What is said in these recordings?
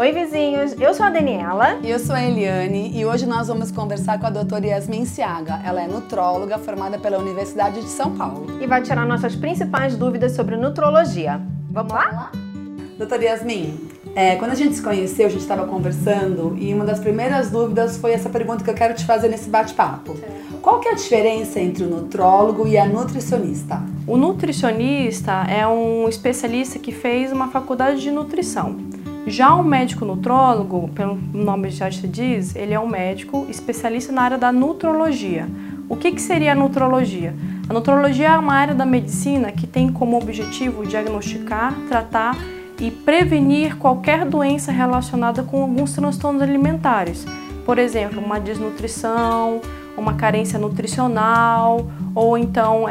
Oi, vizinhos! Eu sou a Daniela. E eu sou a Eliane. E hoje nós vamos conversar com a doutora Yasmin Ciaga. Ela é nutróloga formada pela Universidade de São Paulo. E vai tirar nossas principais dúvidas sobre nutrologia. Vamos lá? Doutora Yasmin, quando a gente se conheceu, a gente estava conversando e uma das primeiras dúvidas foi essa pergunta que eu quero te fazer nesse bate-papo. Qual que é a diferença entre o nutrólogo e a nutricionista? O nutricionista é um especialista que fez uma faculdade de nutrição. Já o médico nutrólogo, pelo nome já se diz, ele é um médico especialista na área da nutrologia. O que que seria a nutrologia? A nutrologia é uma área da medicina que tem como objetivo diagnosticar, tratar e prevenir qualquer doença relacionada com alguns transtornos alimentares. Por exemplo, uma desnutrição, uma carência nutricional, ou então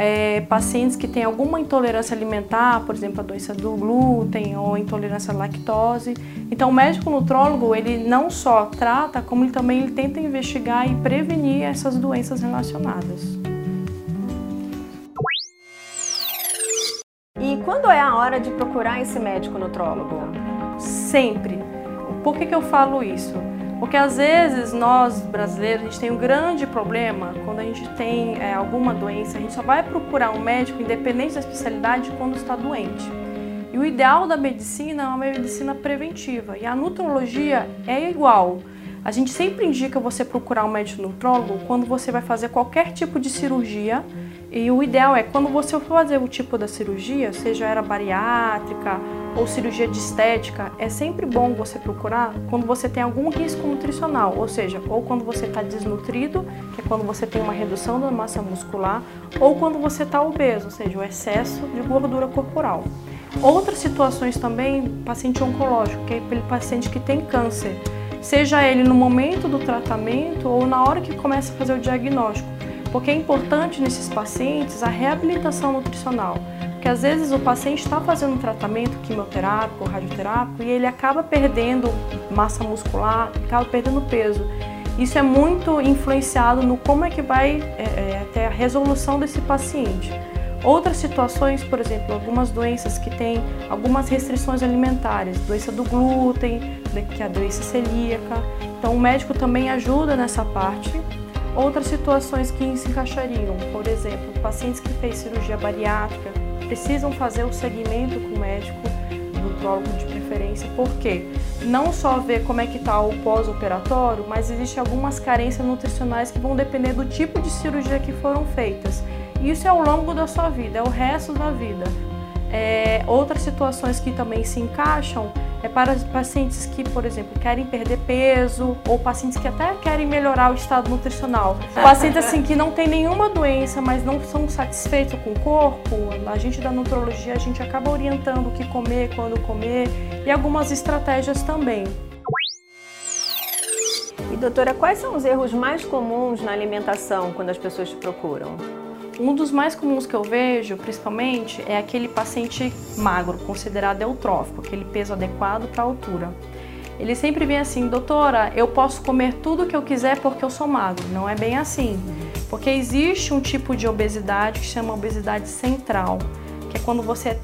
pacientes que têm alguma intolerância alimentar, por exemplo, a doença do glúten ou intolerância à lactose. Então, o médico nutrólogo, ele não só trata, como ele também tenta investigar e prevenir essas doenças relacionadas. E quando é a hora de procurar esse médico nutrólogo? Sempre. Por que que eu falo isso? Porque às vezes nós, brasileiros, a gente tem um grande problema quando a gente tem alguma doença, a gente só vai procurar um médico, independente da especialidade, quando está doente. E o ideal da medicina é uma medicina preventiva, e a nutrologia é igual. A gente sempre indica você procurar um médico nutrólogo quando você vai fazer qualquer tipo de cirurgia, e o ideal é quando você for fazer o tipo da cirurgia, seja era bariátrica ou cirurgia de estética, é sempre bom você procurar quando você tem algum risco nutricional, ou seja, ou quando você está desnutrido, que é quando você tem uma redução da massa muscular, ou quando você está obeso, ou seja, o excesso de gordura corporal. Outras situações também, paciente oncológico, que é aquele paciente que tem câncer, seja ele no momento do tratamento ou na hora que começa a fazer o diagnóstico. Porque é importante nesses pacientes a reabilitação nutricional, porque às vezes o paciente está fazendo um tratamento quimioterápico, radioterápico, e ele acaba perdendo massa muscular, acaba perdendo peso. Isso é muito influenciado no como é que vai ter a resolução desse paciente. Outras situações, por exemplo, algumas doenças que têm algumas restrições alimentares, doença do glúten, que é a doença celíaca, então o médico também ajuda nessa parte. Outras situações que se encaixariam, por exemplo, pacientes que fez cirurgia bariátrica precisam fazer o segmento com o médico, nutrólogo de preferência, porque não só ver como é que está o pós-operatório, mas existem algumas carências nutricionais que vão depender do tipo de cirurgia que foram feitas. Isso é ao longo da sua vida, é o resto da vida. Outras situações que também se encaixam é para pacientes que, por exemplo, querem perder peso ou pacientes que até querem melhorar o estado nutricional. Pacientes assim que não tem nenhuma doença, mas não são satisfeitos com o corpo, a gente da nutrologia, a gente acaba orientando o que comer, quando comer e algumas estratégias também. E doutora, quais são os erros mais comuns na alimentação quando as pessoas te procuram? Um dos mais comuns que eu vejo, principalmente, é aquele paciente magro, considerado eutrófico, aquele peso adequado para a altura. Ele sempre vem assim, doutora, eu posso comer tudo que eu quiser porque eu sou magro. Não é bem assim, porque existe um tipo de obesidade que chama obesidade central, que é quando você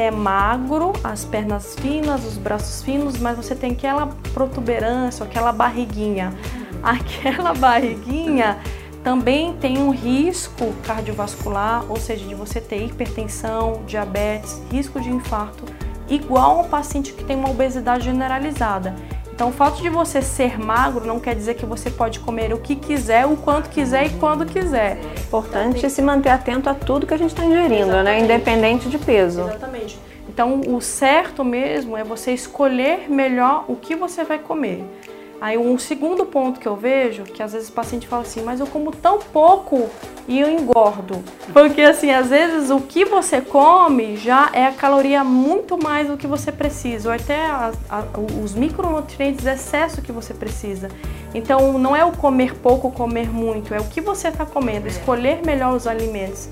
é magro, as pernas finas, os braços finos, mas você tem aquela protuberância, aquela barriguinha. Aquela barriguinha também tem um risco cardiovascular, ou seja, de você ter hipertensão, diabetes, risco de infarto, igual ao paciente que tem uma obesidade generalizada. Então, o fato de você ser magro não quer dizer que você pode comer o que quiser, o quanto quiser e quando quiser. Importante é se manter atento a tudo que a gente está ingerindo, né? Independente de peso. Exatamente. Então, o certo mesmo é você escolher melhor o que você vai comer. Aí um segundo ponto que eu vejo, que às vezes o paciente fala assim, mas eu como tão pouco e eu engordo. Porque assim, às vezes o que você come já é a caloria muito mais do que você precisa, ou até os micronutrientes excesso que você precisa. Então não é o comer pouco ou comer muito, é o que você está comendo, escolher melhor os alimentos.